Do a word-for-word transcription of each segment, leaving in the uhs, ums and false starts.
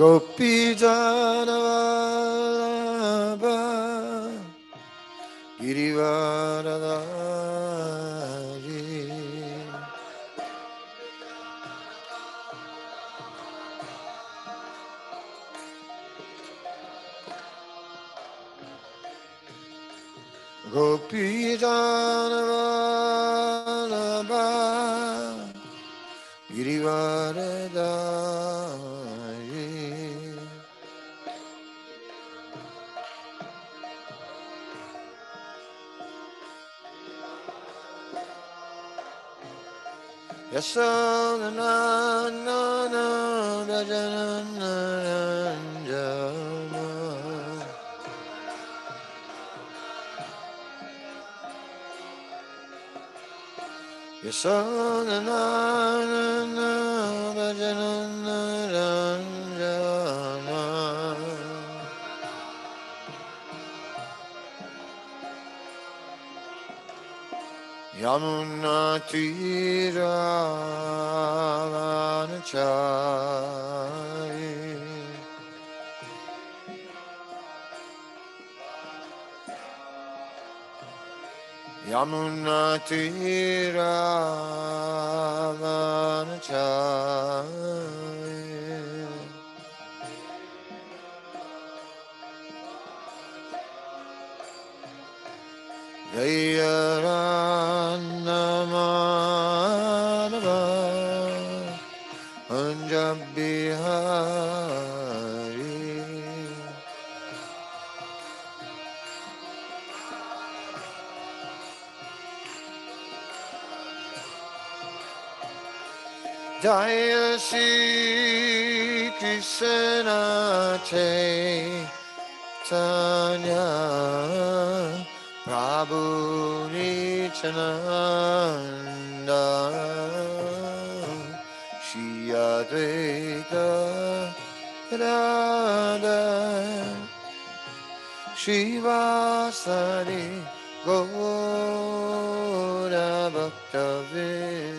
Gopi Janava Girivardhari Gopi Janava Girivardhari Yasoda Nana Rajanana Ranjana Yasoda Nana Rajanana Ranjana Yamuna Tiravanachayi Yamuna Tiravanachayi Jayarannamanava Anjabihari Jaya Sri Krishna Chaitanya Prabhu Nityananda Shri Advaita Radha Shri Vasari Gaura Bhaktavir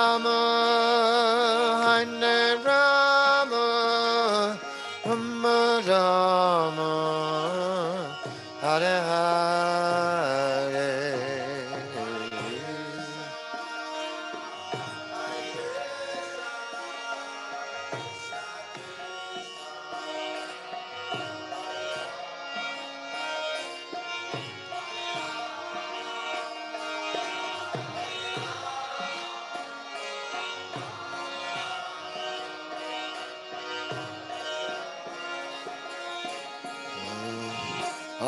Hare Rama, Rama Rama, Hare Hare.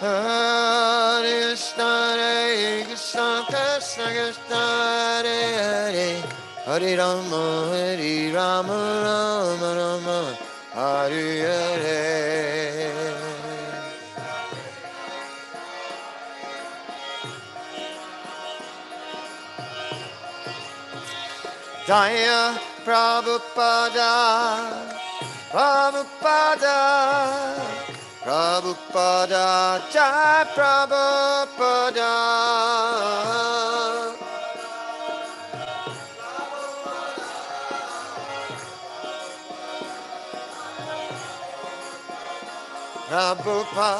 Hare Krishna, Hare Krishna, Krishna Krishna, Hare Hare. Hare Rama, Hare Rama, Rama Rama, Hare Hare. Tanya Prabhupada, Prabhupada, Prabhupada, Jai Prabhupada. Prabhupada,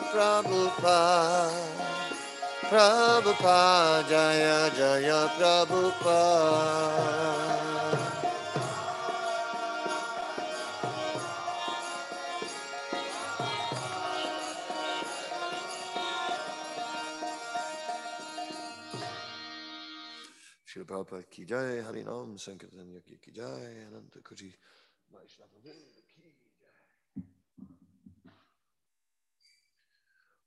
Prabhupada, Prabhupada, Jaya Jaya Prabhupada. Śrīla Prabhupāda ki jai, Harinam Sankirtan Yogi ki jai, Anantakuri Vaishnava ki jai.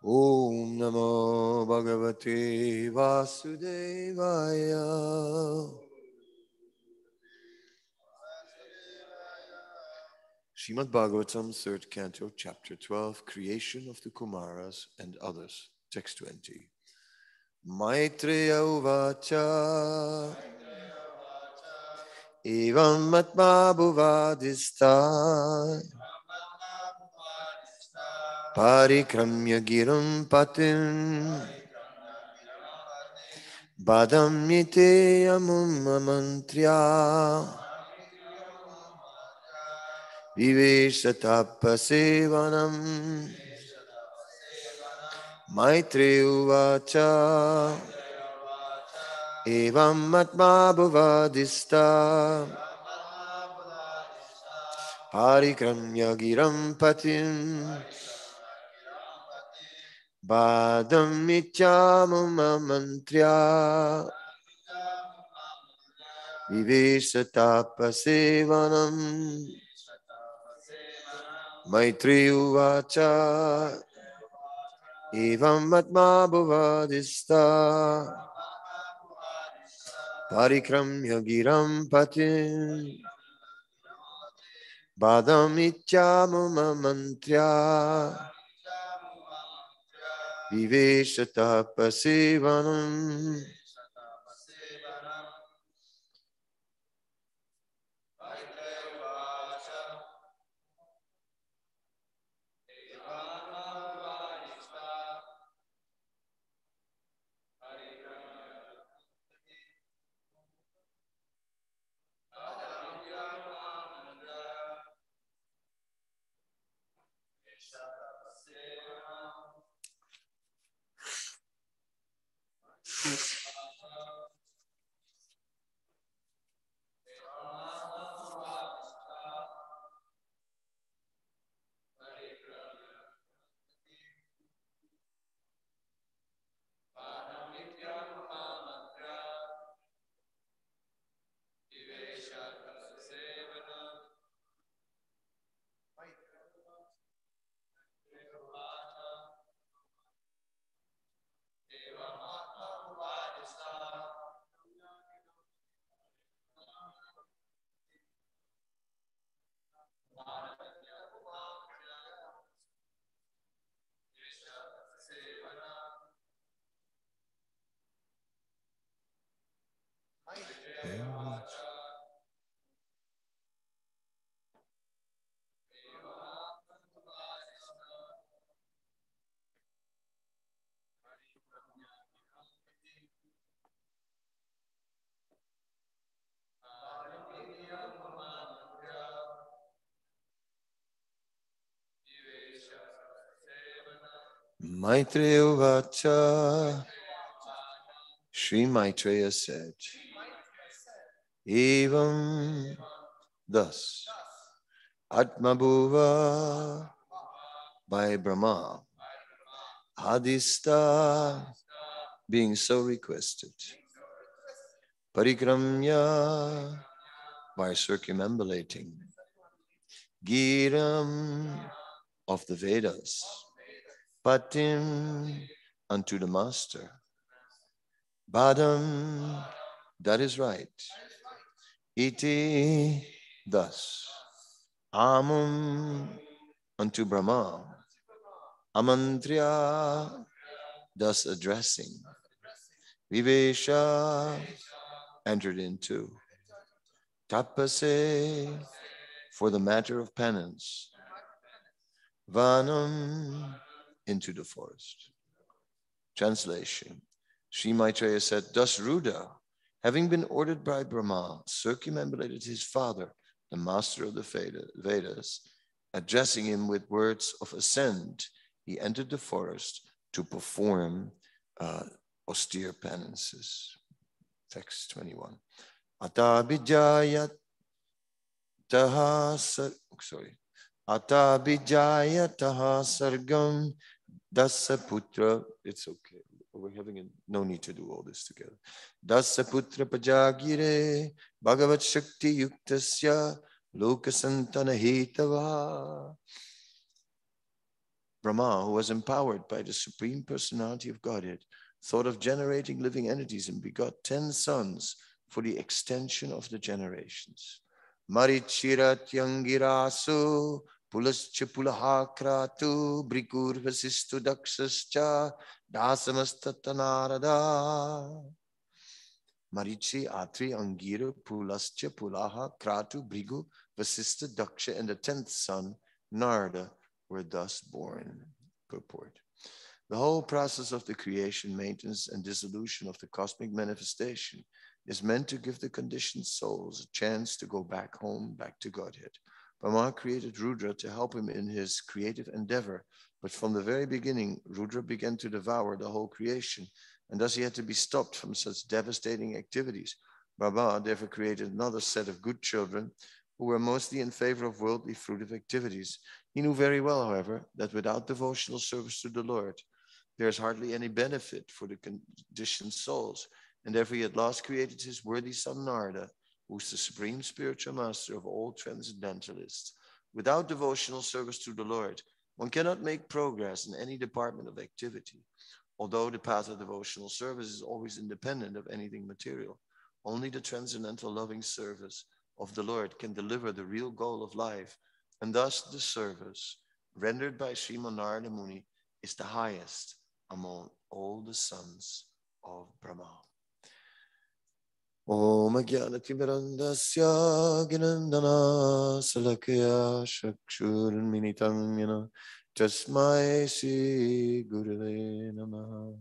Om Namo Bhagavate Vasudevaya. Om Namo Bhagavate Vasudevaya. Shrimad Bhagavatam, third canto, chapter twelve, creation of the Kumaras and others, text twenty. Maitreya uvacha, evam matma bhuvadistha, parikramya giram patim, badamyite yamum mantriya, vivesatapasevanam. Maitreya uvacha, evam matma bhuvadistha, parikramya giram patim, badam mityamam mantriya, vivesatapasevanam. Maitreya uvacha, evam matma bhuvadistha, parikramya giram patim, badam ityamuma mantriya, viveshata pasivanam. Maitreya uvacha, Sri Maitreya said, evam, thus, atma bhuva, by Brahma, adista, being so requested, parikramya, by circumambulating, giram, of the Vedas, patim, unto the master. Badam, that is right. Iti, thus. Amum, unto Brahma. Amantriya, thus addressing. Vivesha, entered into. Tapase, for the matter of penance. Vanam, into the forest. Translation. Sri Maitreya said, thus Rudra, having been ordered by Brahma, circumambulated his father, the master of the Vedas, addressing him with words of assent. He entered the forest to perform uh, austere penances. Text twenty-one. Atabhijayat taha, sorry. Atabhijayat taha sargam dasaputra. It's okay. We're having a, no need to do all this together. Dasaputra pajagire bhagavat shakti yuktasya lokasantana hitava. Brahma, who was empowered by the Supreme Personality of Godhead, thought of generating living entities and begot ten sons for the extension of the generations. Marichirat yangirasu pulascha pulaha kratu brigur vasistu daksascha dasamastatta narada. Marichi, Atri, Angira, Pulascha, Pulaha, Kratu, Brigu, Vasistu, Daksha, and the tenth son, Narada, were thus born. Purport. The whole process of the creation, maintenance, and dissolution of the cosmic manifestation is meant to give the conditioned souls a chance to go back home, back to Godhead. Brahma created Rudra to help him in his creative endeavor, but from the very beginning, Rudra began to devour the whole creation, and thus he had to be stopped from such devastating activities. Brahma therefore created another set of good children who were mostly in favor of worldly fruitive activities. He knew very well, however, that without devotional service to the Lord, there is hardly any benefit for the conditioned souls, and therefore he at last created his worthy son Narada, who is the supreme spiritual master of all transcendentalists. Without devotional service to the Lord, one cannot make progress in any department of activity, although the path of devotional service is always independent of anything material. Only the transcendental loving service of the Lord can deliver the real goal of life, and thus the service rendered by Sriman Narada Muni is the highest among all the sons of Brahma. Om Ajnanati Virandasya Gnandana Salakya Shakshur Minitam Yana Tasmai Sri Gurave Namaha.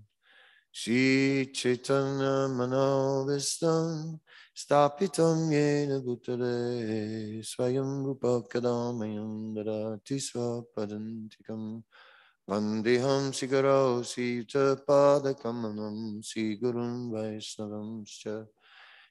Sri Chaitanya Manovistam Stapitam Yena Bhutale Swayam Rupa Kadamayam Darati Swapadantikam Vandiham Sigaro Sita Padakamanam Sigurum Vaisnavamscha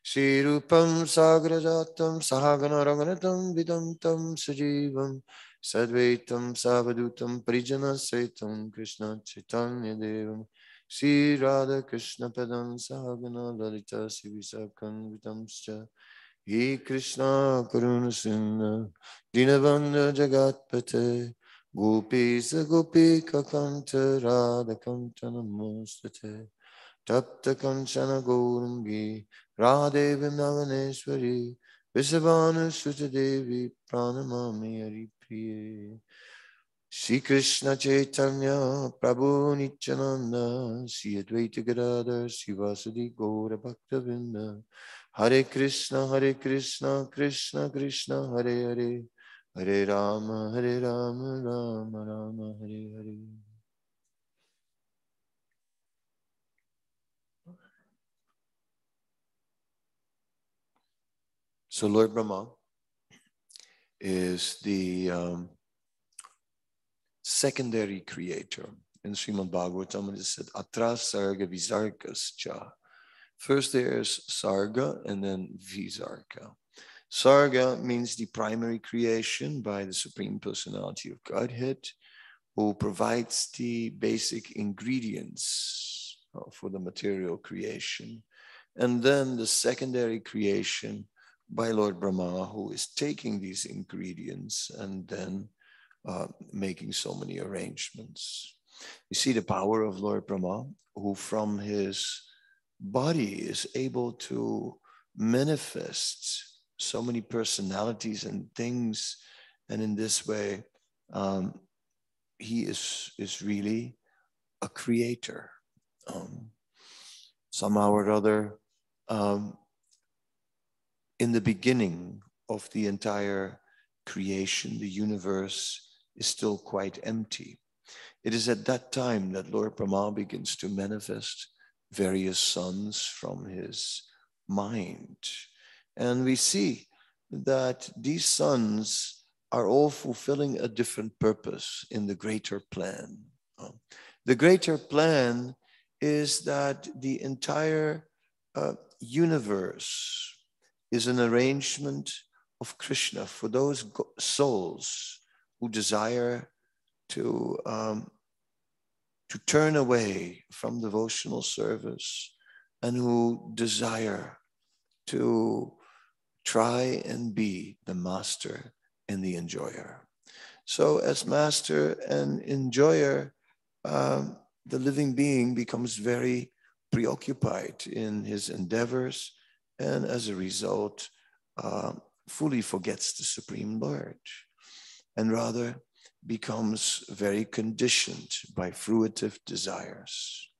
Sri Rupam Sagrajatam Sahagana Raganatam Vidantam Sajivam Sadvaitam Savadutam Prijana Saitam Krishna Chaitanya Devam Sri Radha Krishna Padam Sahagana Lalita Sivisakam Vitamscha He Krishna Karuna Sindha Dinavanda Jagatpate Gopisa Gopika Kanta Radha Kanta Namostate Tapta Kanchana Gaurangi, Radhevim Navaneswari, Visavanu Suta Devi, Pranamami Haripriye. Sri Krishna Chaitanya, Prabhu Nityananda, Sri Advaita Gadadhar, Sri Vasudeva Gaura Bhaktavinda, Hare Krishna, Hare Krishna, Krishna Krishna, Hare Hare, Hare Rama, Hare Rama, Rama Rama, Hare Hare. So Lord Brahma is the um, secondary creator. In Srimad Bhagavatam, it is said, Atra Sarga Visargas Cha. First there's Sarga and then Visarga. Sarga means the primary creation by the Supreme Personality of Godhead, who provides the basic ingredients for the material creation. And then the secondary creation by Lord Brahma, who is taking these ingredients and then uh, making so many arrangements. You see the power of Lord Brahma, who from his body is able to manifest so many personalities and things. And in this way, um, he is, is really a creator. Um, somehow or other, um, in the beginning of the entire creation, the universe is still quite empty. It is at that time that Lord Brahma begins to manifest various sons from his mind. And we see that these sons are all fulfilling a different purpose in the greater plan. The greater plan is that the entire uh, universe is an arrangement of Krishna for those souls who desire to, um, to turn away from devotional service and who desire to try and be the master and the enjoyer. So as master and enjoyer, um, the living being becomes very preoccupied in his endeavors, and as a result, uh, fully forgets the Supreme Lord, and rather becomes very conditioned by fruitive desires.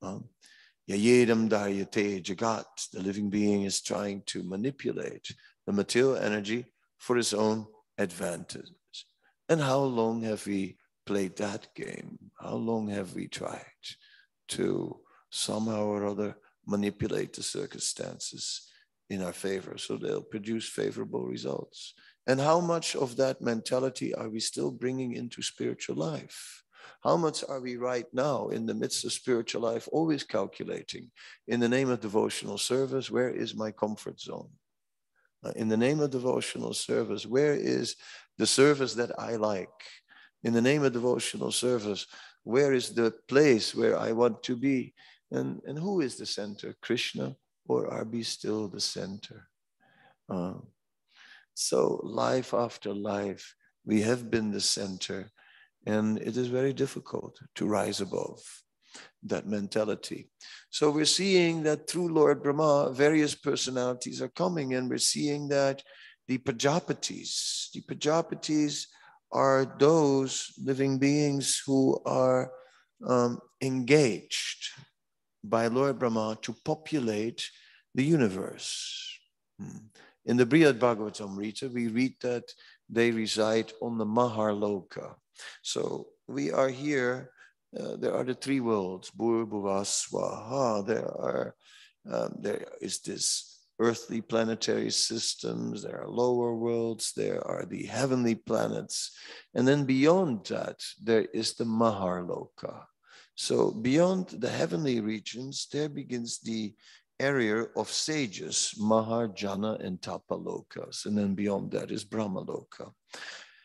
Um, Yayedam daryate jagat, the living being is trying to manipulate the material energy for his own advantage. And how long have we played that game? How long have we tried to somehow or other manipulate the circumstances in our favor so they'll produce favorable results? And how much of that mentality are we still bringing into spiritual life? How much are we right now in the midst of spiritual life always calculating? In the name of devotional service, where is my comfort zone? In the name of devotional service, where is the service that I like? In the name of devotional service, where is the place where I want to be? And, and who is the center, Krishna, or are we still the center? Uh, so life after life, we have been the center. And it is very difficult to rise above that mentality. So we're seeing that through Lord Brahma, various personalities are coming, and we're seeing that the Prajapatis, the Prajapatis are those living beings who are um, engaged by Lord Brahma to populate the universe. In the Brihad Bhagavatamrita, we read that they reside on the maharloka. So we are here, uh, there are the three worlds, Bhur, Bhuva, Swaha. There are, um, there is this earthly planetary systems, there are lower worlds, there are the heavenly planets. And then beyond that, there is the Maharloka. So beyond the heavenly regions, there begins the area of sages, Mahajana and Tapalokas. And then beyond that is Brahmaloka.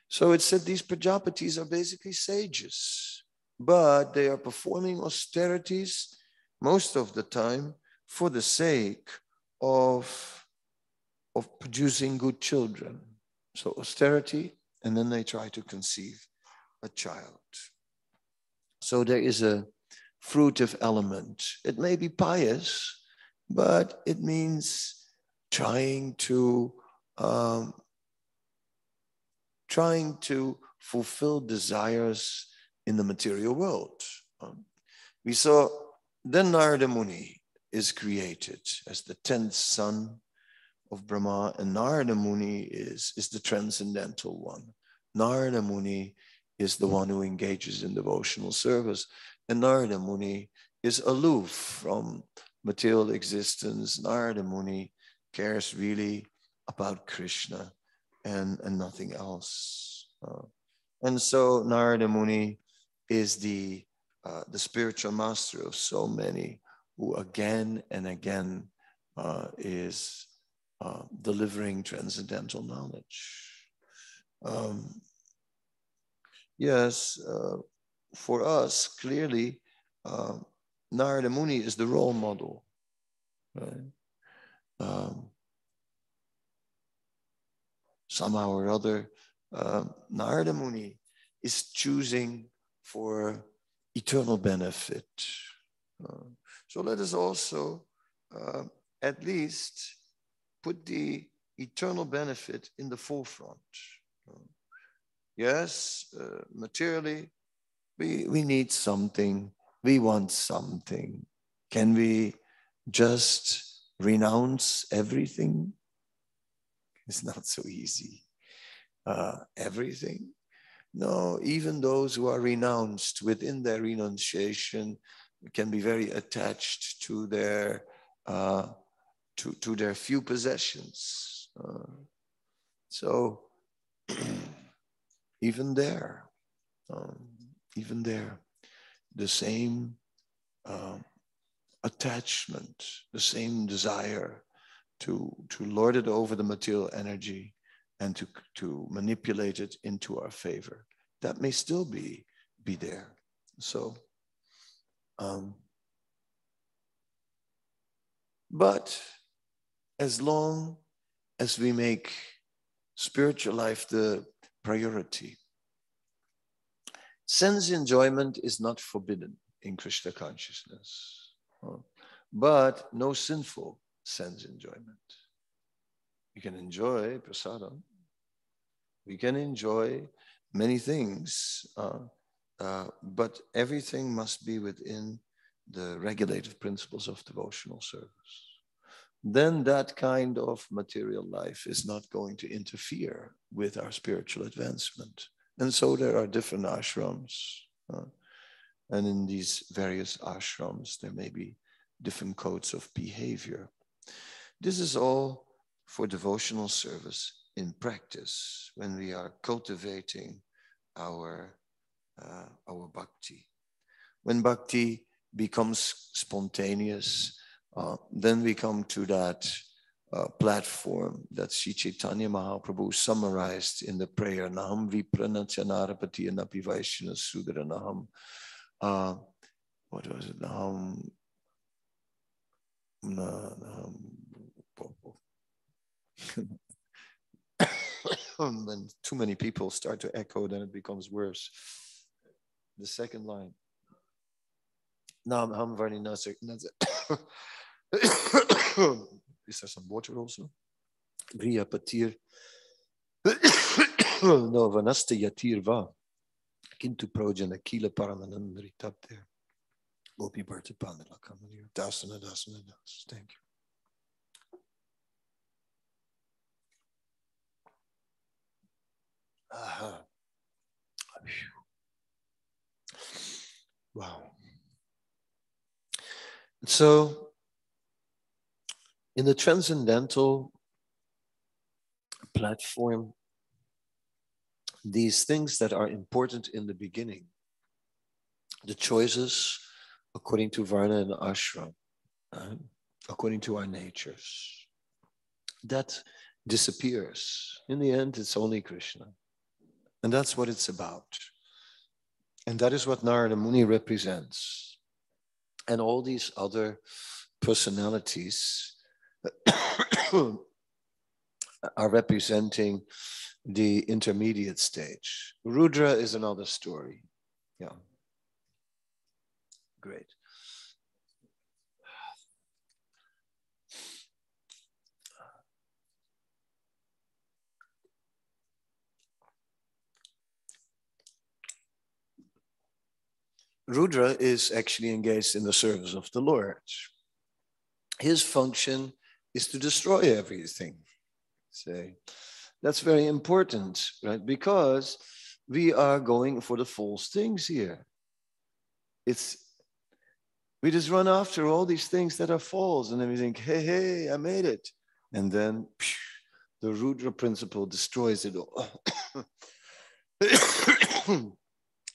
So it said these Prajapatis are basically sages, but they are performing austerities most of the time for the sake of, of producing good children. So austerity, and then they try to conceive a child. So there is a fruitive element. It may be pious, but it means trying to um, trying to fulfill desires in the material world. Um, we saw then Narada Muni is created as the tenth son of Brahma, and Narada Muni is, is the transcendental one. Narada Muni is the one who engages in devotional service, and Narada Muni is aloof from material existence. Narada Muni cares really about Krishna And, and nothing else. Uh, and so Narada Muni is the, uh, the spiritual master of so many who again and again uh, is uh, delivering transcendental knowledge. Um, yes, uh, for us, clearly, uh, Narada Muni is the role model, right? Um, Somehow or other, uh, Narada Muni is choosing for eternal benefit. Uh, so let us also uh, at least put the eternal benefit in the forefront. Uh, yes, uh, materially, we, we need something. We want something. Can we just renounce everything? It's not so easy. Uh, everything? No, even those who are renounced, within their renunciation, can be very attached to their uh, to, to their few possessions. Uh, so even there, um, even there, the same um, attachment, the same desire to to lord it over the material energy and to to manipulate it into our favor, that may still be be there. So. Um, but as long as we make spiritual life the priority, sense enjoyment is not forbidden in Krishna consciousness, but no sinful sense enjoyment. We can enjoy prasadam. We can enjoy many things. Uh, Uh, but everything must be within the regulative principles of devotional service. Then that kind of material life is not going to interfere with our spiritual advancement. And so there are different ashrams. Uh, and in these various ashrams, there may be different codes of behavior. This is all for devotional service in practice, when we are cultivating our Uh, our bhakti. When bhakti becomes spontaneous, uh, then we come to that uh, platform that Sri Chaitanya Mahaprabhu summarized in the prayer, Naham Vipranatya Narapati Anapi Vaishnava Sudra Naham. Uh, what was it? Naham. When too many people start to echo, then it becomes worse. The second line. Nam ham varni nasik. Is there some water also? Briya patir. No, vanasta yatir va. Kintu projana kila paramanandri tap there. Gopi Bhartapanala Kamanir. Dasana, dasana, das. Thank you. Aha. Wow. So, in the transcendental platform, these things that are important in the beginning, the choices according to Varna and Ashram, uh, according to our natures, that disappears. In the end, it's only Krishna. And that's what it's about. And that is what Narada Muni represents. And all these other personalities are representing the intermediate stage. Rudra is another story. Yeah. Great. Rudra is actually engaged in the service of the Lord. His function is to destroy everything. Say, that's very important, right? Because we are going for the false things here. It's we just run after all these things that are false, and then we think, hey, hey, I made it. And then phew, the Rudra principle destroys it all.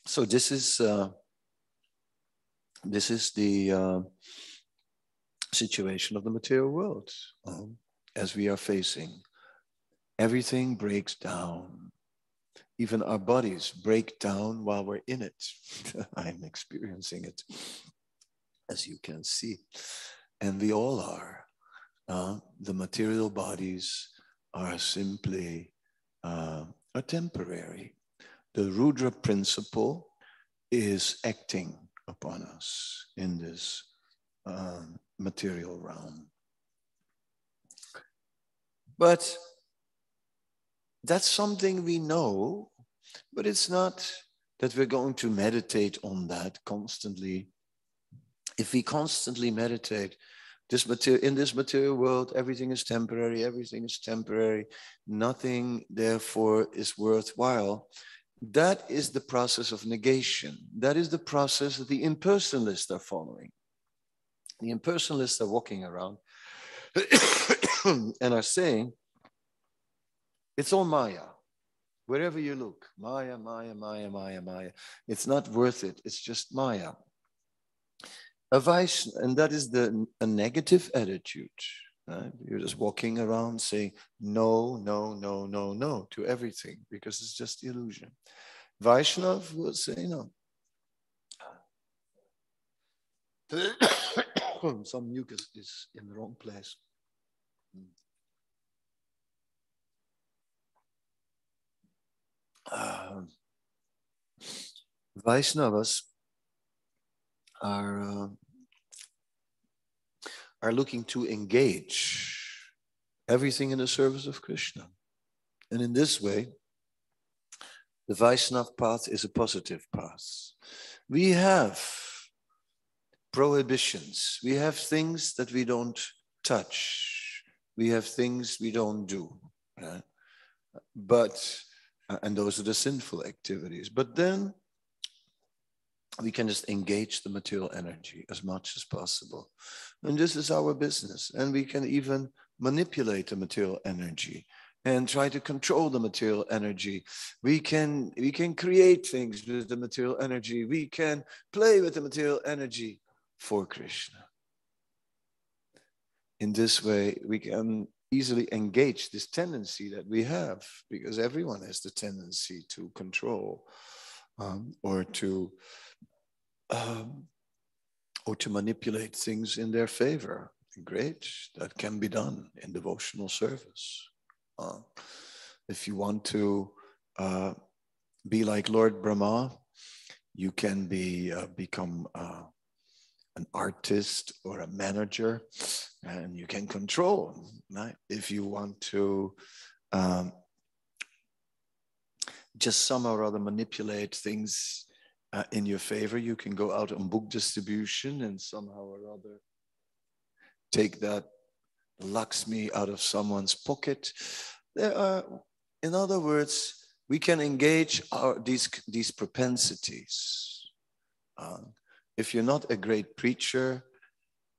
So this is... Uh, This is the uh, situation of the material world um, as we are facing. Everything breaks down. Even our bodies break down while we're in it. I'm experiencing it, as you can see. And we all are. Uh, the material bodies are simply uh, are temporary. The Rudra principle is acting upon us in this uh, material realm. But that's something we know, but it's not that we're going to meditate on that constantly. If we constantly meditate This material, in this material world, everything is temporary, everything is temporary. Nothing, therefore, is worthwhile. That is the process of negation. That is the process that the impersonalists are following. The impersonalists are walking around and are saying, it's all Maya. Wherever you look, Maya, Maya, Maya, Maya, Maya. It's not worth it. It's just Maya. A vice, and that is the a negative attitude. Right? You're just walking around saying no, no, no, no, no to everything because it's just illusion. Vaishnava will say no. Some mucus is in the wrong place. Uh, Vaishnavas are uh, are looking to engage everything in the service of Krishna. And in this way, the Vaishnava path is a positive path. We have prohibitions. We have things that we don't touch. We have things we don't do. Right? But, and those are the sinful activities. But then we can just engage the material energy as much as possible. And this is our business. And we can even manipulate the material energy and try to control the material energy. We can, we can create things with the material energy. We can play with the material energy for Krishna. In this way, we can easily engage this tendency that we have, because everyone has the tendency to control um, or to Um, or to manipulate things in their favor. Great, that can be done in devotional service. Uh, if you want to uh, be like Lord Brahma, you can be uh, become uh, an artist or a manager, and you can control. Right? If you want to um, just somehow or other manipulate things Uh, in your favor, you can go out on book distribution and somehow or other take that Lakshmi out of someone's pocket. There are, in other words, we can engage our, these, these propensities. Uh, if you're not a great preacher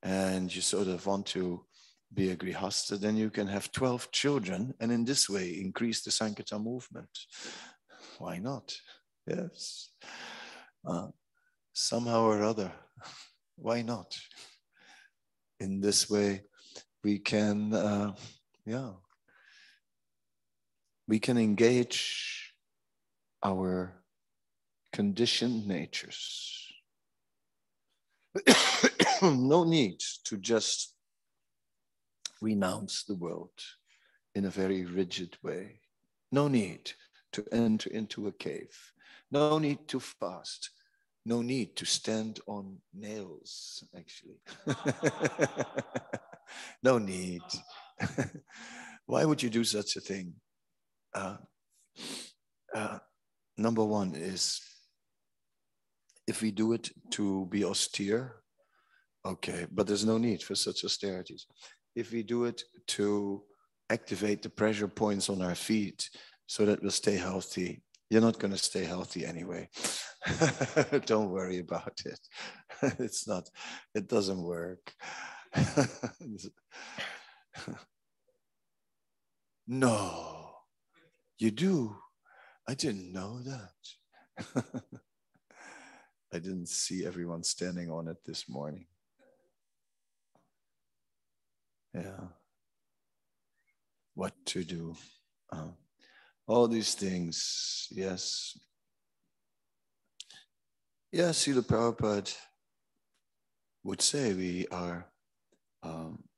and you sort of want to be a grihasta, then you can have twelve children and in this way increase the Sankirtan movement. Why not? Yes. Uh, somehow or other, why not? In this way, we can, uh, yeah, we can engage our conditioned natures. No need to just renounce the world in a very rigid way. No need to enter into a cave. No need to fast. No need to stand on nails, actually. No need. Why would you do such a thing? Uh, uh, number one is, if we do it to be austere, okay, but there's no need for such austerities. If we do it to activate the pressure points on our feet so that we'll stay healthy, you're not going to stay healthy anyway. Don't worry about it. It's not, it doesn't work. No, you do. I didn't know that. I didn't see everyone standing on it this morning. Yeah. What to do? Um, All these things, yes. Yes, Śrīla Prabhupāda would say we are, um,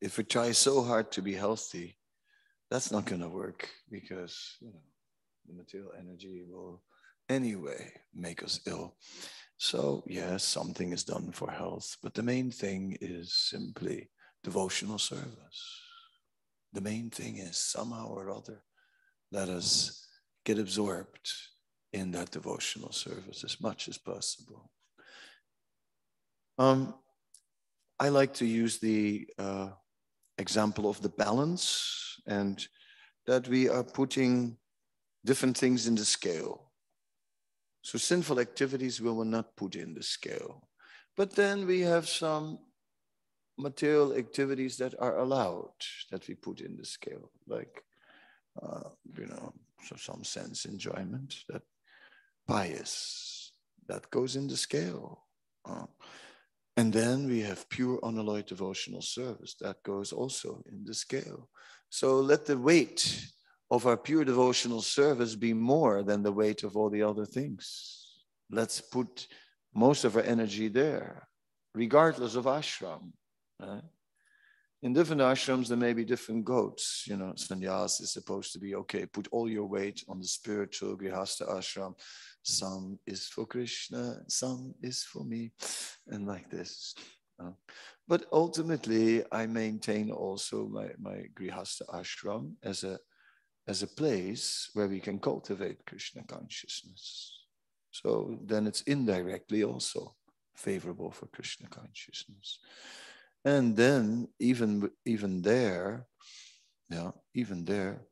if we try so hard to be healthy, that's not going to work because, you know, the material energy will anyway make us ill. So, yes, something is done for health, but the main thing is simply devotional service. The main thing is, somehow or other, let us get absorbed in that devotional service as much as possible. Um, I like to use the uh, example of the balance, and that we are putting different things in the scale. So sinful activities we will not put in the scale. But then we have some material activities that are allowed that we put in the scale, like, uh, you know, so some sense enjoyment, that pious, that goes in the scale. Uh, and then we have pure unalloyed devotional service that goes also in the scale. So let the weight of our pure devotional service be more than the weight of all the other things. Let's put most of our energy there, regardless of ashram. Right? In different ashrams, there may be different goats. You know, sannyas is supposed to be, okay, put all your weight on the spiritual grihasta ashram. Some is for Krishna, some is for me, and like this. Uh, but ultimately, I maintain also my, my grihasta ashram as a, as a place where we can cultivate Krishna consciousness. So then it's indirectly also favorable for Krishna consciousness. And then even, even there, yeah, even there,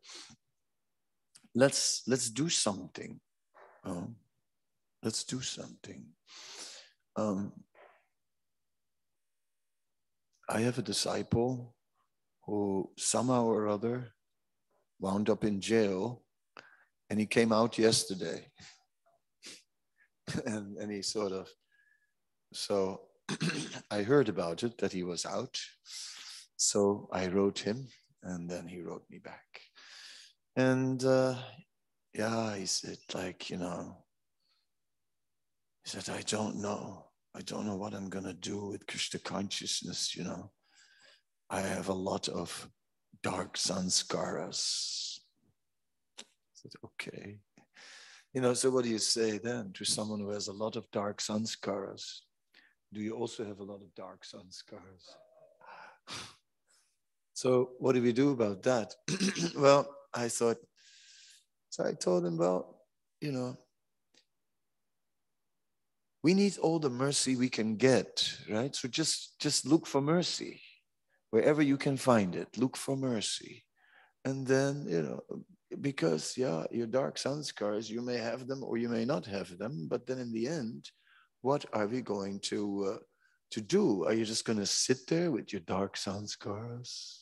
let's, let's do something. Um, let's do something. Um, I have a disciple who somehow or other wound up in jail, and he came out yesterday. and, and he sort of, so I heard about it, that he was out. So I wrote him, and then he wrote me back. And uh, yeah, he said, like, you know, he said, I don't know. I don't know what I'm going to do with Krishna consciousness, you know. I have a lot of dark sanskaras. I said, okay. You know, so what do you say then to someone who has a lot of dark sanskaras? Do you also have a lot of dark sanskaras? So what do we do about that? Well, I thought, so I told him, well, you know, we need all the mercy we can get, right? So just, just look for mercy. Wherever you can find it, look for mercy. And then, you know, because, yeah, your dark sanskaras, you may have them or you may not have them, but then in the end, what are we going to, uh, to do? Are you just going to sit there with your dark sanskaras?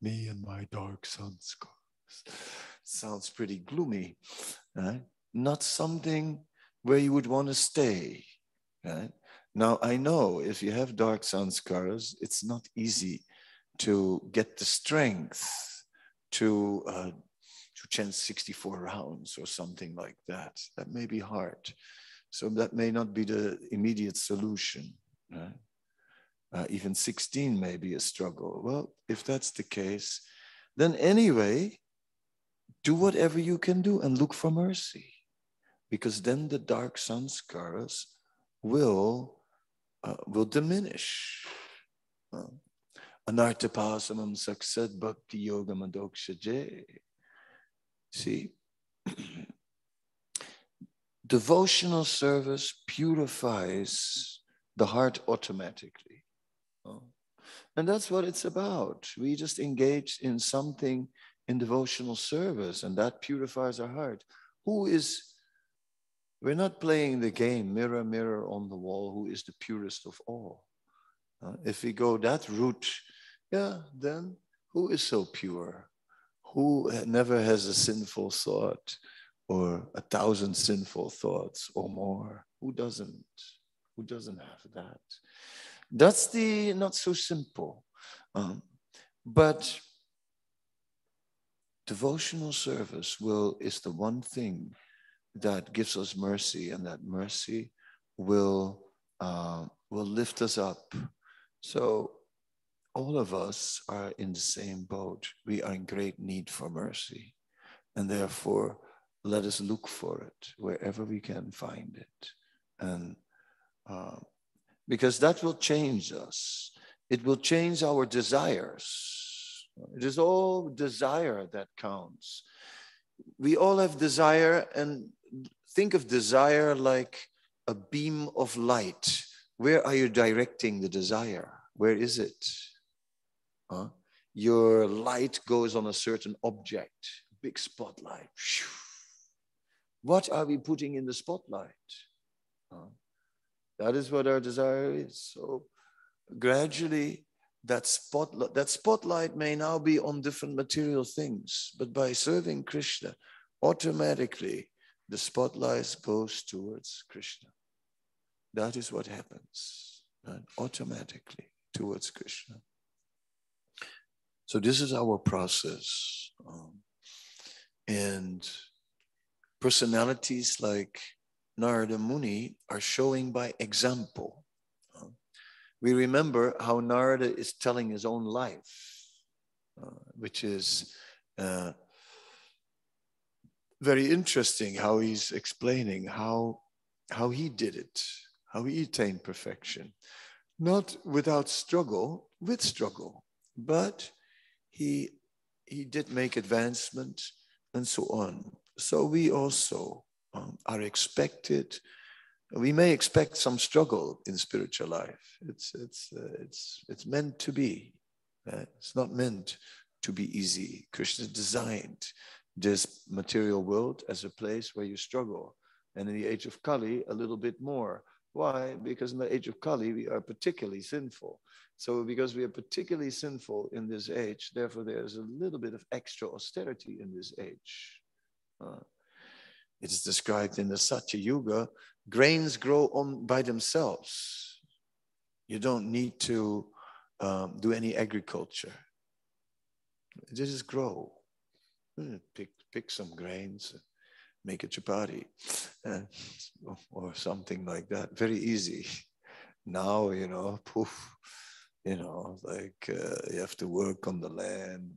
Me and my dark sanskaras. Sounds pretty gloomy, right? Not something where you would want to stay, right? Now, I know if you have dark sanskaras, it's not easy to get the strength to, uh, to chant sixty-four rounds or something like that. That may be hard. So that may not be the immediate solution, right? Uh, even sixteen may be a struggle. Well, if that's the case, then anyway, do whatever you can do and look for mercy, because then the dark sanskaras will, uh, will diminish. Uh, Anartapasamam saksad bhakti yoga madokshaje. See? Devotional service purifies the heart automatically. Oh. And that's what it's about. We just engage in something in devotional service, and that purifies our heart. Who is, we're not playing the game, mirror, mirror on the wall, who is the purest of all? Uh, if we go that route, yeah, then who is so pure? Who never has a sinful thought? Or a thousand sinful thoughts or more. Who doesn't? Who doesn't have that? That's the not so simple. Um, but devotional service will is the one thing that gives us mercy, and that mercy will, uh, will lift us up. So all of us are in the same boat. We are in great need for mercy, and therefore, let us look for it wherever we can find it. And uh, because that will change us. It will change our desires. It is all desire that counts. We all have desire, and think of desire like a beam of light. Where are you directing the desire? Where is it? Huh? Your light goes on a certain object, big spotlight. What are we putting in the spotlight? Huh? That is what our desire is. So gradually, that spotlight, that spotlight may now be on different material things, but by serving Krishna, automatically the spotlight goes towards Krishna. That is what happens, right? Automatically towards Krishna. So this is our process. Um, and personalities like Narada Muni are showing by example. Uh, we remember how Narada is telling his own life, uh, which is uh, very interesting how he's explaining how, how he did it, how he attained perfection. Not without struggle, with struggle, but he, he did make advancement and so on. So we also um, are expected, we may expect some struggle in spiritual life. It's, it's, uh, it's, it's meant to be. Uh, it's not meant to be easy. Krishna designed this material world as a place where you struggle. And in the age of Kali, a little bit more. Why? Because in the age of Kali, we are particularly sinful. So because we are particularly sinful in this age, therefore there's a little bit of extra austerity in this age. Uh, it is described in the Satya Yuga, grains grow on by themselves. You don't need to um, do any agriculture. This is grow. Pick, pick some grains, make a chapati uh, or something like that. Very easy. Now, you know, poof, you know, like uh, you have to work on the land,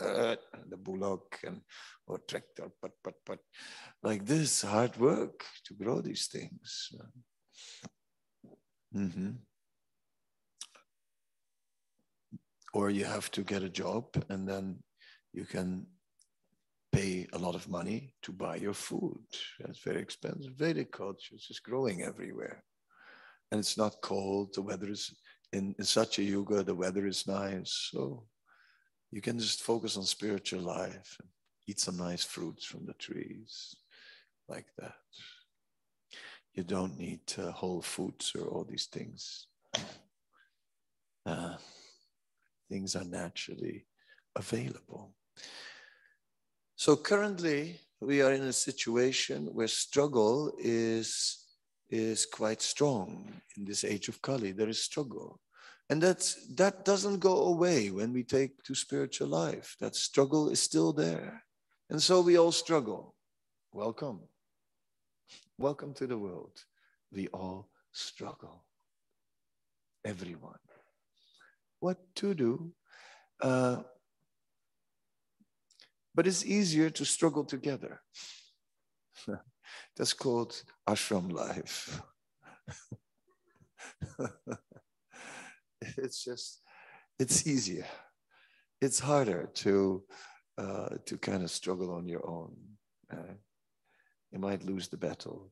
uh, the bullock, and or tractor, pat, pat, pat. Like this, hard work to grow these things. Mm-hmm. Or you have to get a job and then you can pay a lot of money to buy your food. That's very expensive. Vedic culture is just growing everywhere. And it's not cold. The weather is, in, in Satya Yuga, the weather is nice. So you can just focus on spiritual life, and eat some nice fruits from the trees, like that. You don't need uh, whole foods or all these things. Uh, things are naturally available. So currently, we are in a situation where struggle is, is quite strong. In this age of Kali, there is struggle. And that's, that doesn't go away when we take to spiritual life. That struggle is still there. And so we all struggle. Welcome. Welcome to the world. We all struggle. Everyone. What to do? Uh, But it's easier to struggle together. That's called ashram life. It's just, it's easier. It's harder to uh, to kind of struggle on your own. Uh, you might lose the battle.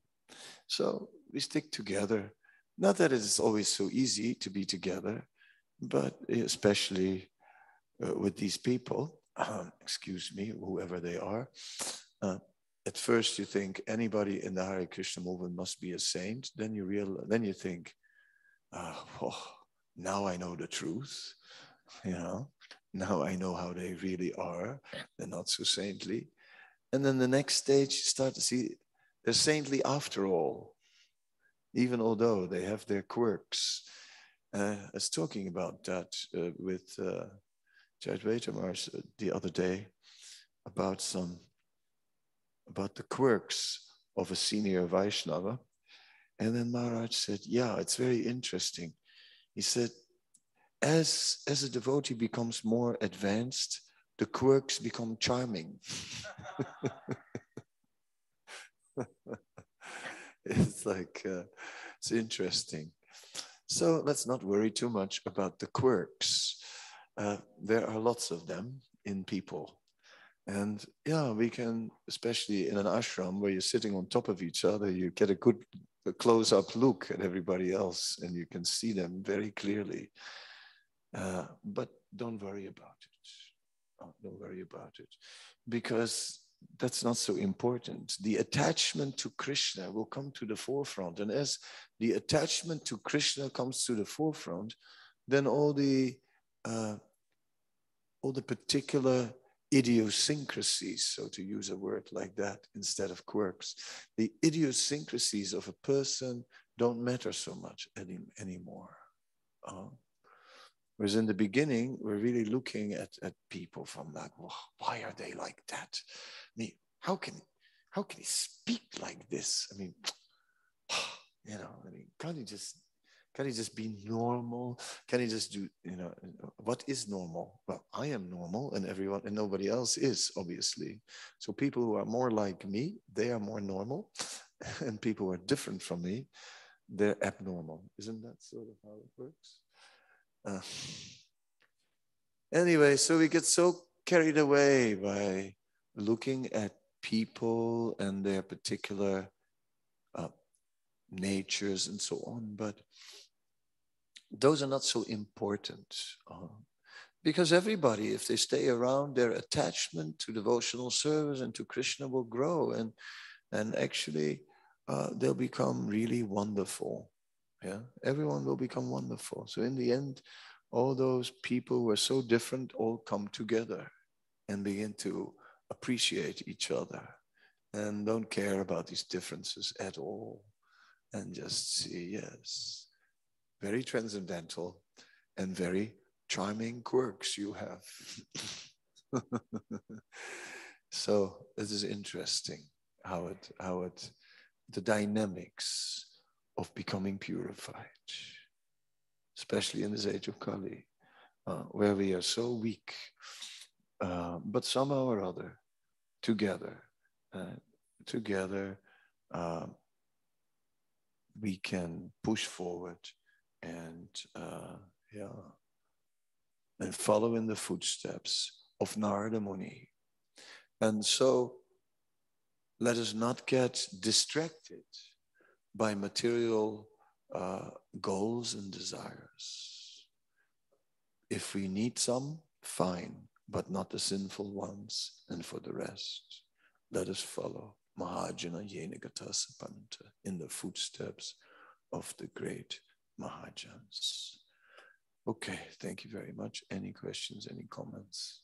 So we stick together. Not that it's always so easy to be together, but especially uh, with these people. Um, excuse me, whoever they are. Uh, at first, you think anybody in the Hare Krishna movement must be a saint. Then you realize, then you think, uh, oh, now I know the truth. You know, now I know how they really are. They're not so saintly. And then the next stage, you start to see they're saintly after all, even although they have their quirks. Uh, I was talking about that uh, with. Uh, Chaitanya the other day about some about the quirks of a senior Vaishnava. And then Maharaj said, yeah, it's very interesting. He said, as, as a devotee becomes more advanced, the quirks become charming. It's like, uh, it's interesting. So let's not worry too much about the quirks. Uh, there are lots of them in people. And yeah, we can, especially in an ashram where you're sitting on top of each other, you get a good close-up look at everybody else and you can see them very clearly. Uh, but don't worry about it. Oh, don't worry about it, because that's not so important. The attachment to Krishna will come to the forefront. And as the attachment to Krishna comes to the forefront, then all the uh, all the particular idiosyncrasies, so to use a word like that instead of quirks, the idiosyncrasies of a person don't matter so much any, anymore. Uh, whereas in the beginning, we're really looking at, at people from like, well, why are they like that? I mean, how can, how can he speak like this? I mean, you know, I mean, can't he just, can he just be normal? Can he just do, you know, what is normal? Well, I am normal and everyone and nobody else is, obviously. So people who are more like me, they are more normal. And people who are different from me, they're abnormal. Isn't that sort of how it works? Uh, anyway, so we get so carried away by looking at people and their particular uh, natures and so on, but those are not so important uh, because everybody, if they stay around, their attachment to devotional service and to Krishna will grow, and and actually uh, they'll become really wonderful. Yeah, everyone will become wonderful. So in the end, all those people who are so different all come together and begin to appreciate each other and don't care about these differences at all, and just see, yes, very transcendental and very charming quirks you have. So it is interesting how it, how it, the dynamics of becoming purified, especially in this age of Kali, uh, where we are so weak, uh, but somehow or other, together, uh, together, uh, we can push forward and uh, yeah, and follow in the footsteps of Narada Muni. And so let us not get distracted by material uh, goals and desires. If we need some, fine, but not the sinful ones. And for the rest, let us follow Mahajana Yenagatasapanta, in the footsteps of the great Mahajans. Okay, thank you very much. Any questions, any comments?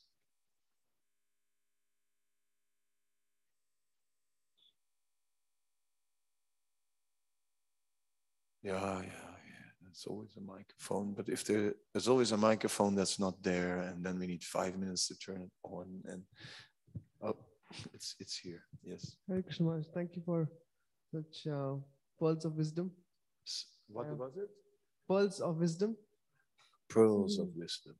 Yeah, yeah, yeah, that's always a microphone. But if there, there's always a microphone that's not there, and then we need five minutes to turn it on, and oh, It's it's here. Yes. Hare Krishna Maharaj, thank you for such uh, pearls of wisdom. What uh, was it? Pearls of wisdom. Pearls mm. of wisdom.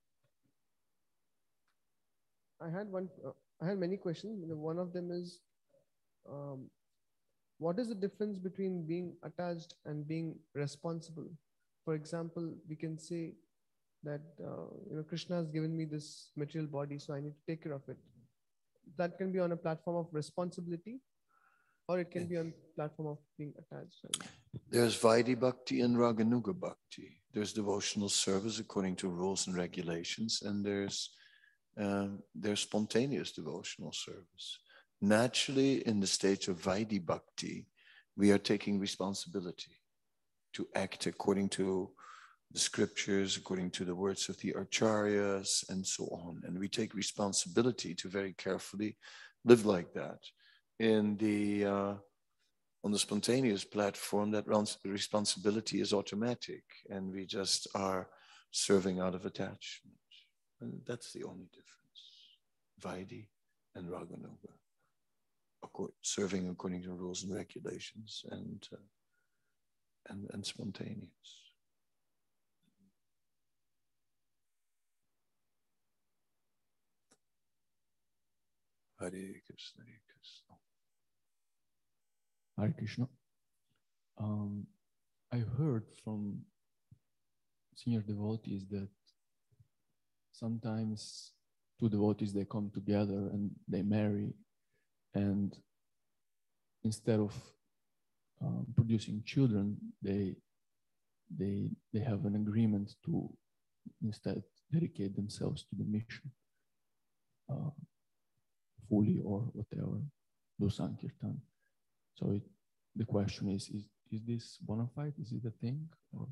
I had one. Uh, I had many questions. One of them is, um, what is the difference between being attached and being responsible? For example, we can say that uh, you know, Krishna has given me this material body, so I need to take care of it. That can be on a platform of responsibility, or it can be on a platform of being attached. There's Vaidhi Bhakti and Raganuga Bhakti. There's devotional service according to rules and regulations, and there's, um, there's spontaneous devotional service. Naturally, in the stage of Vaidhi Bhakti, we are taking responsibility to act according to the scriptures, according to the words of the acharyas, and so on. And we take responsibility to very carefully live like that. In the, uh, on the spontaneous platform, that responsibility is automatic, and we just are serving out of attachment. And that's the only difference. Vaidhi and Raganuga. According, serving according to rules and regulations, and, uh, and, and spontaneous. Hare Krishna, Hare Krishna. Hare Krishna. Um, I heard from senior devotees that sometimes two devotees, they come together and they marry, and instead of um, producing children, they they they have an agreement to instead dedicate themselves to the mission uh, fully or whatever, do Sankirtan. So it, the question is, is, is this bona fide? Is it a thing? Or?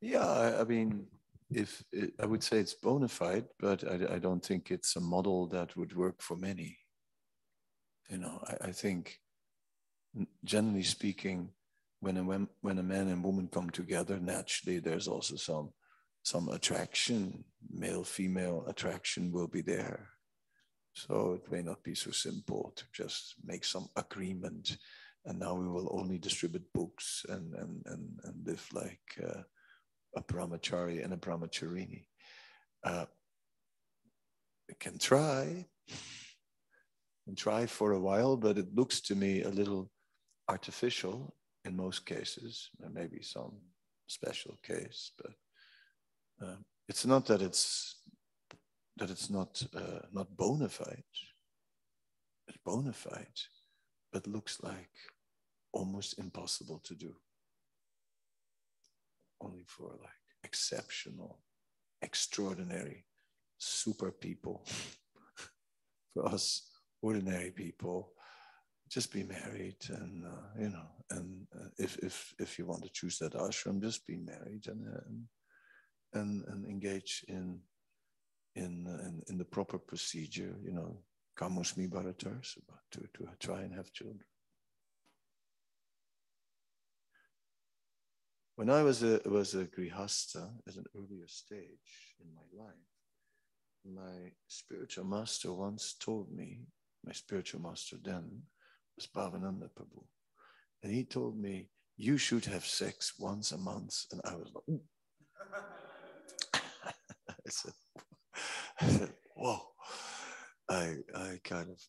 Yeah, I mean, if it, I would say it's bona fide, but I, I don't think it's a model that would work for many. You know, I, I think, generally speaking, when a, when, when a man and woman come together, naturally there's also some, some attraction, male-female attraction will be there. So it may not be so simple to just make some agreement and now we will only distribute books and, and, and, and live like uh, a brahmachari and a brahmacharini. Uh, we can try. And try for a while, but it looks to me a little artificial in most cases, maybe some special case, but uh, it's not that it's that it's not uh, not bona fide. It's bona fide, but looks like almost impossible to do. Only for like exceptional, extraordinary, super people. For us ordinary people, just be married, and uh, you know, and uh, if if if you want to choose that ashram, just be married and uh, and and engage in in uh, in in the proper procedure, you know, kamusmi bharatarsa, to to try and have children. When I was a was a grihasta at an earlier stage in my life, my spiritual master once told me. My spiritual master then was Bhavananda Prabhu. And he told me, you should have sex once a month. And I was like, ooh. I, said, I said, whoa. I, I kind of,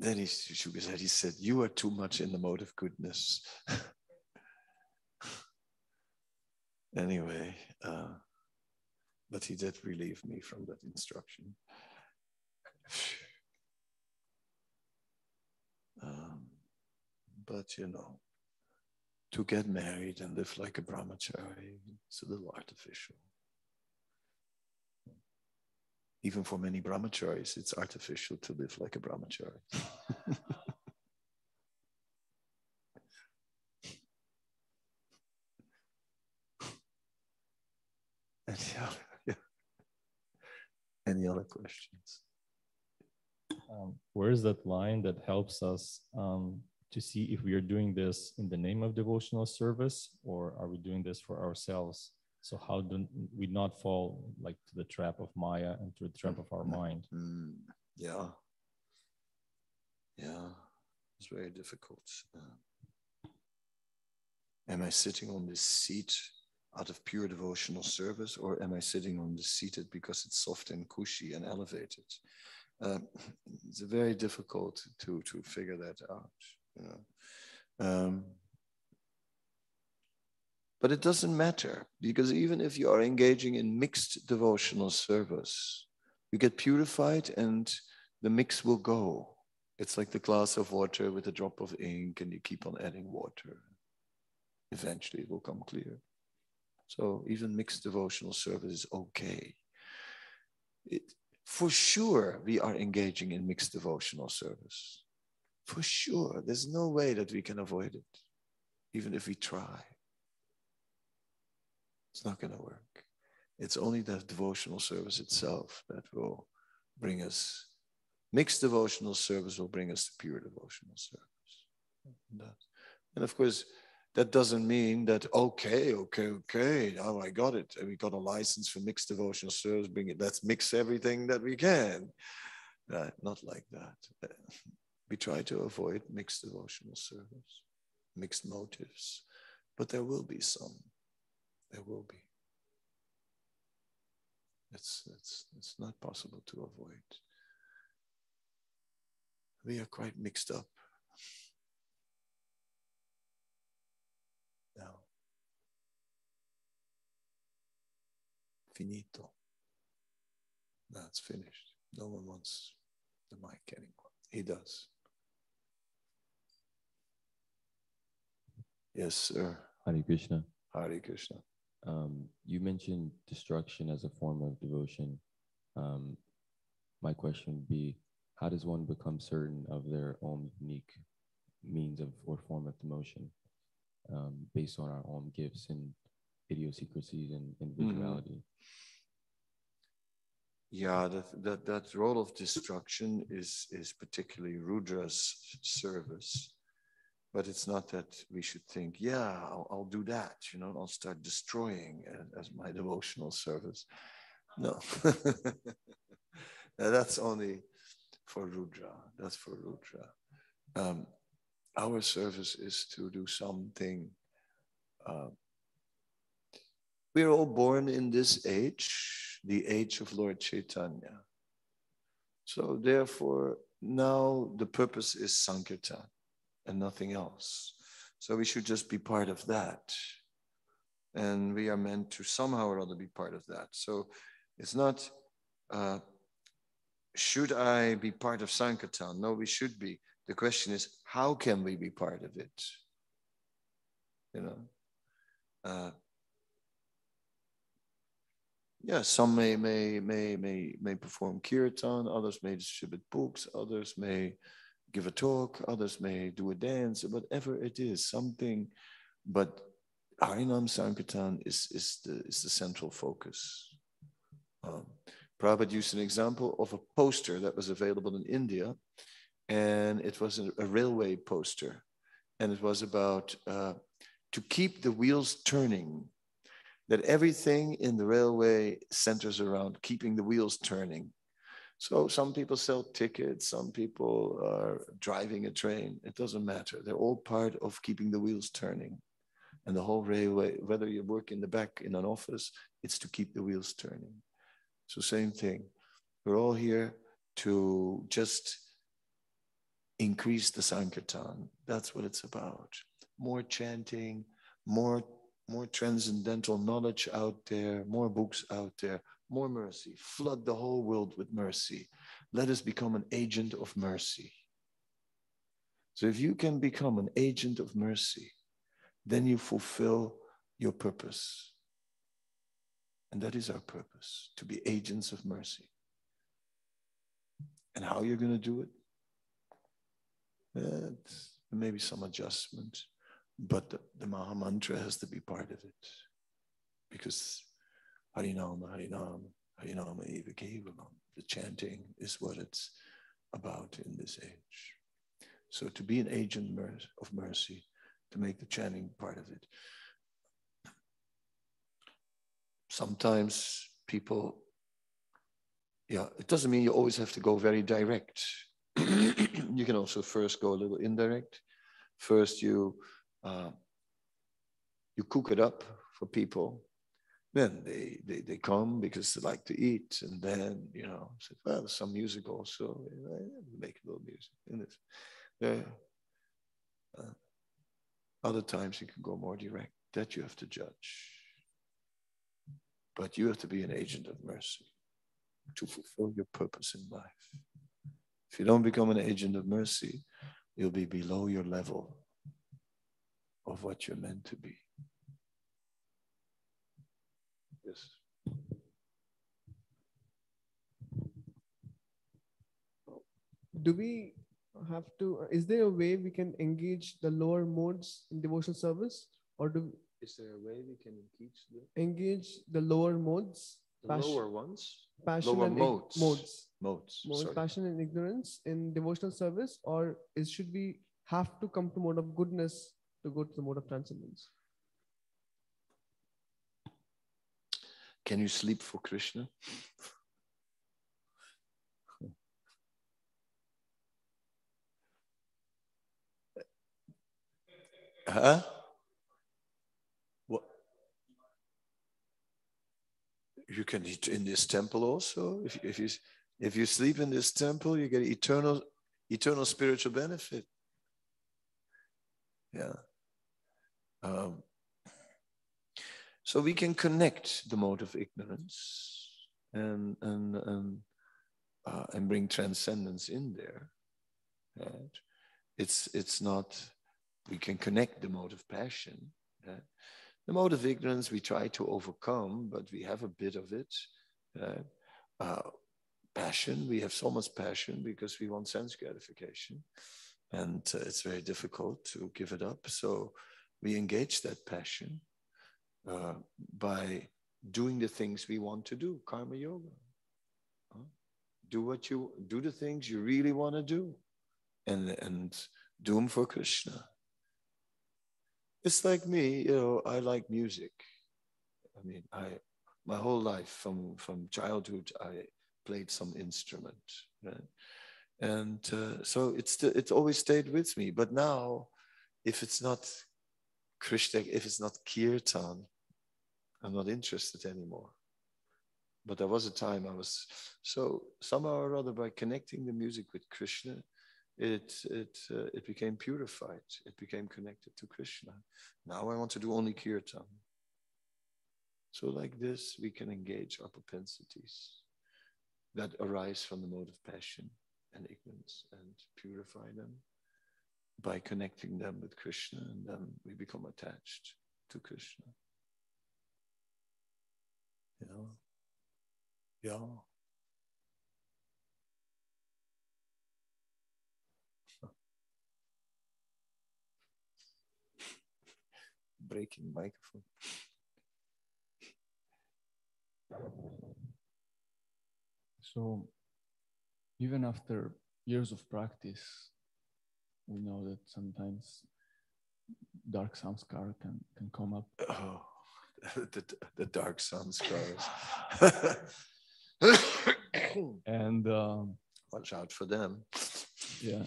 then he said, he said, you are too much in the mode of goodness. Anyway, uh, but he did relieve me from that instruction. Um, but you know, to get married and live like a brahmachari, it's a little artificial. Even for many brahmacharis, it's artificial to live like a brahmachari. Any other, any other questions? Um, where is that line that helps us um, to see if we are doing this in the name of devotional service or are we doing this for ourselves? So how do we not fall like to the trap of Maya and to the trap of our mind? Mm, yeah. Yeah. It's very difficult. Yeah. Am I sitting on this seat out of pure devotional service, or am I sitting on this seat because it's soft and cushy and elevated? Uh, it's very difficult to to figure that out, you know. Um, but it doesn't matter, because even if you are engaging in mixed devotional service, you get purified and the mix will go. It's like the glass of water with a drop of ink, and you keep on adding water. Eventually it will come clear. So even mixed devotional service is okay. It, For sure, we are engaging in mixed devotional service. For sure, there's no way that we can avoid it, even if we try. It's not going to work. It's only the devotional service itself that will bring us, mixed devotional service will bring us to pure devotional service. And of course, that doesn't mean that, okay, okay, okay, now I got it. We got a license for mixed devotional service, bring it, let's mix everything that we can. Uh, not like that. We try to avoid mixed devotional service, mixed motives, but there will be some. There will be. It's, it's, it's not possible to avoid. We are quite mixed up. Finito. That's finished. No one wants the mic anymore. He does. Yes, sir. Hare Krishna. Hare Krishna. Um, you mentioned destruction as a form of devotion. Um, my question would be, how does one become certain of their own unique means of or form of devotion um, based on our own gifts and idiosyncrasies and individuality? Mm-hmm. Yeah, that, that that role of destruction is is particularly Rudra's service, but it's not that we should think, yeah, I'll, I'll do that, you know, I'll start destroying as, as my devotional service. No, now that's only for Rudra. That's for Rudra. Um, our service is to do something. Uh, we're all born in this age. The age of Lord Chaitanya. So therefore, now the purpose is Sankirtan and nothing else. So we should just be part of that. And we are meant to somehow or other be part of that. So it's not, uh, should I be part of Sankirtan? No, we should be. The question is, how can we be part of it? You know? Uh, Yeah, some may may may may may perform kirtan, others may distribute books, others may give a talk, others may do a dance, whatever it is, something. But Harinam Sankirtan is is the is the central focus. Um, Prabhupada used an example of a poster that was available in India, and it was a, a railway poster, and it was about uh, to keep the wheels turning. That everything in the railway centers around keeping the wheels turning. So some people sell tickets, some people are driving a train. It doesn't matter. They're all part of keeping the wheels turning. And the whole railway, whether you work in the back in an office, it's to keep the wheels turning. So same thing. We're all here to just increase the Sankirtan. That's what it's about. More chanting, more more transcendental knowledge out there, more books out there, more mercy. Flood the whole world with mercy. Let us become an agent of mercy. So if you can become an agent of mercy, then you fulfill your purpose. And that is our purpose, to be agents of mercy. And how you're going to do it? There may be some adjustment. But the, the Maha Mantra has to be part of it. Because Harinam, Harinam, Harinam Eva Kevalam, the chanting is what it's about in this age. So to be an agent of mercy, to make the chanting part of it. Sometimes people, yeah, it doesn't mean you always have to go very direct. You can also first go a little indirect. First you... Uh, you cook it up for people, then they, they, they come because they like to eat, and then, you know, say, well, there's some music also, make a little music in it. Yeah. Uh, other times you can go more direct, that you have to judge. But you have to be an agent of mercy to fulfill your purpose in life. If you don't become an agent of mercy, you'll be below your level of what you're meant to be. Yes. Do we have to, is there a way we can engage the lower modes in devotional service? Or do is there a way we can engage the, engage the lower modes? The passion, lower ones? Passion lower and modes. Modes. Modes. Modes passion and ignorance in devotional service? Or is, should we have to come to mode of goodness to go to the mode of transcendence? Can you sleep for Krishna? Huh? What? You can eat in this temple also. If, if you if you sleep in this temple, you get eternal eternal spiritual benefit. Yeah. Um, so we can connect the mode of ignorance and and and, uh, and bring transcendence in there. Right? It's it's not we can connect the mode of passion. Right? The mode of ignorance we try to overcome, but we have a bit of it. Uh, uh, passion, we have so much passion because we want sense gratification. And uh, it's very difficult to give it up. So we engage that passion uh, by doing the things we want to do, karma yoga. Huh? Do what you, do the things you really want to do, and, and do them for Krishna. It's like me, you know, I like music. I mean, I, my whole life from, from childhood, I played some instrument, right? And uh, so it's, it's always stayed with me. But now, if it's not Krishna, if it's not Kirtan, I'm not interested anymore. But there was a time I was, so somehow or other, by connecting the music with Krishna, it, it, uh, it became purified. It became connected to Krishna. Now I want to do only Kirtan. So like this, we can engage our propensities that arise from the mode of passion and ignorance and purify them by connecting them with Krishna, and then we become attached to Krishna. You know? Yeah. Breaking microphone. So even after years of practice, we know that sometimes dark samskara can, can come up. Oh, the, the dark samskaras. And um, watch out for them. Yeah,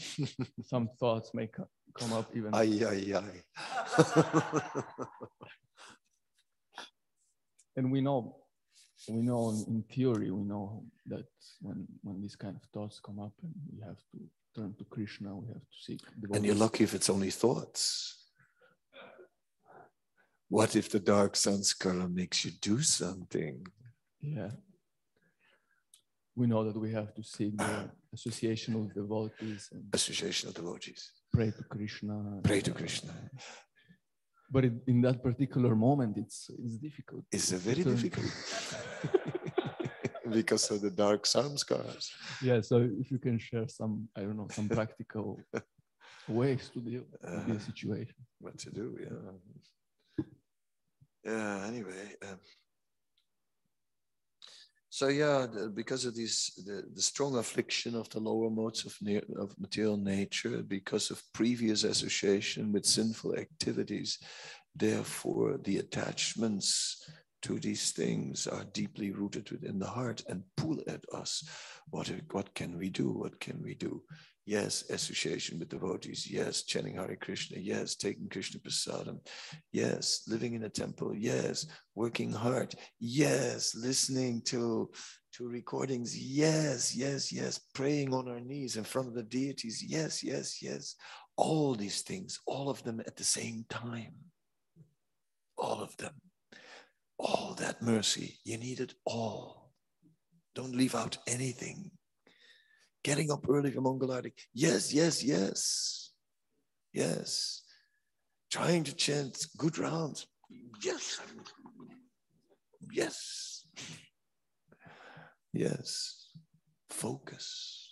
some thoughts may co come up even. Ay, ay, ay. And we know, we know in theory, we know that when when these kind of thoughts come up, and we have to turn to Krishna, we have to seek devotees. And you're lucky if it's only thoughts. What if the dark samskara makes you do something? Yeah. We know that we have to seek the association of devotees. And association of devotees. Pray to Krishna. Pray to Krishna. But it, in that particular moment, it's, it's difficult. It's very difficult. Because of the dark samskaras. Yeah, so if you can share some, I don't know, some practical ways to deal with the situation. What to do, yeah. Yeah, anyway. Um, So yeah, because of these, the, the strong affliction of the lower modes of, near, of material nature, because of previous association with sinful activities, therefore the attachments to these things are deeply rooted within the heart and pull at us. What, what can we do? What can we do? Yes, association with devotees. Yes, chanting Hare Krishna. Yes, taking Krishna prasadam. Yes, living in a temple. Yes, working hard. Yes, listening to, to recordings. Yes, yes, yes, praying on our knees in front of the deities. Yes, yes, yes. All these things, all of them at the same time. All of them. All that mercy. You need it all. Don't leave out anything. Getting up early for Mangalarti. Yes, yes, yes. Yes. Trying to chant good rounds. Yes. Yes. Yes. Focus.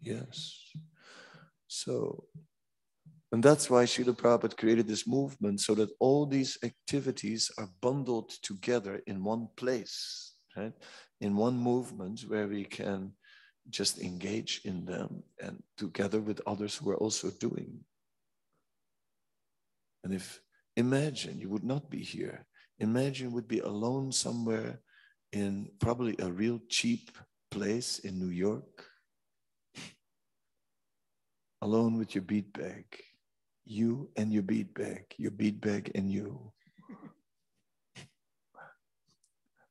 Yes. So, and that's why Śrīla Prabhupāda created this movement, so that all these activities are bundled together in one place, right? In one movement where we can just engage in them, and together with others who are also doing. And if, imagine, you would not be here. Imagine you would be alone somewhere in probably a real cheap place in New York. Alone with your bead bag. You and your bead bag. Your bead bag and you.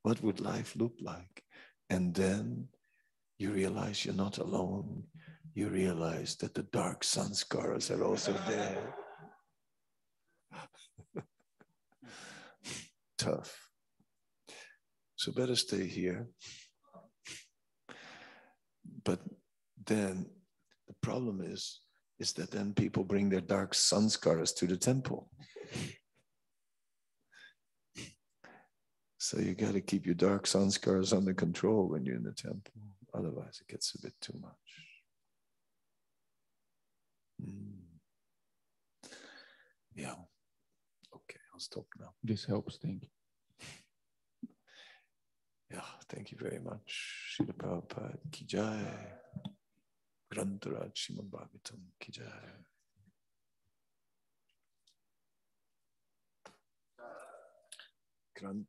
What would life look like? And then you realize you're not alone. You realize that the dark samskaras are also there. Tough. So better stay here. But then the problem is, is that then people bring their dark samskaras to the temple. So you got to keep your dark sanskaras under control when you're in the temple. Otherwise, it gets a bit too much. Mm. Yeah. Okay, I'll stop now. This helps, thank you. Yeah, thank you very much. Śrīla Prabhupāda ki jai. Grantharaj Shrimad Bhagavatam ki jai. Grantharaj.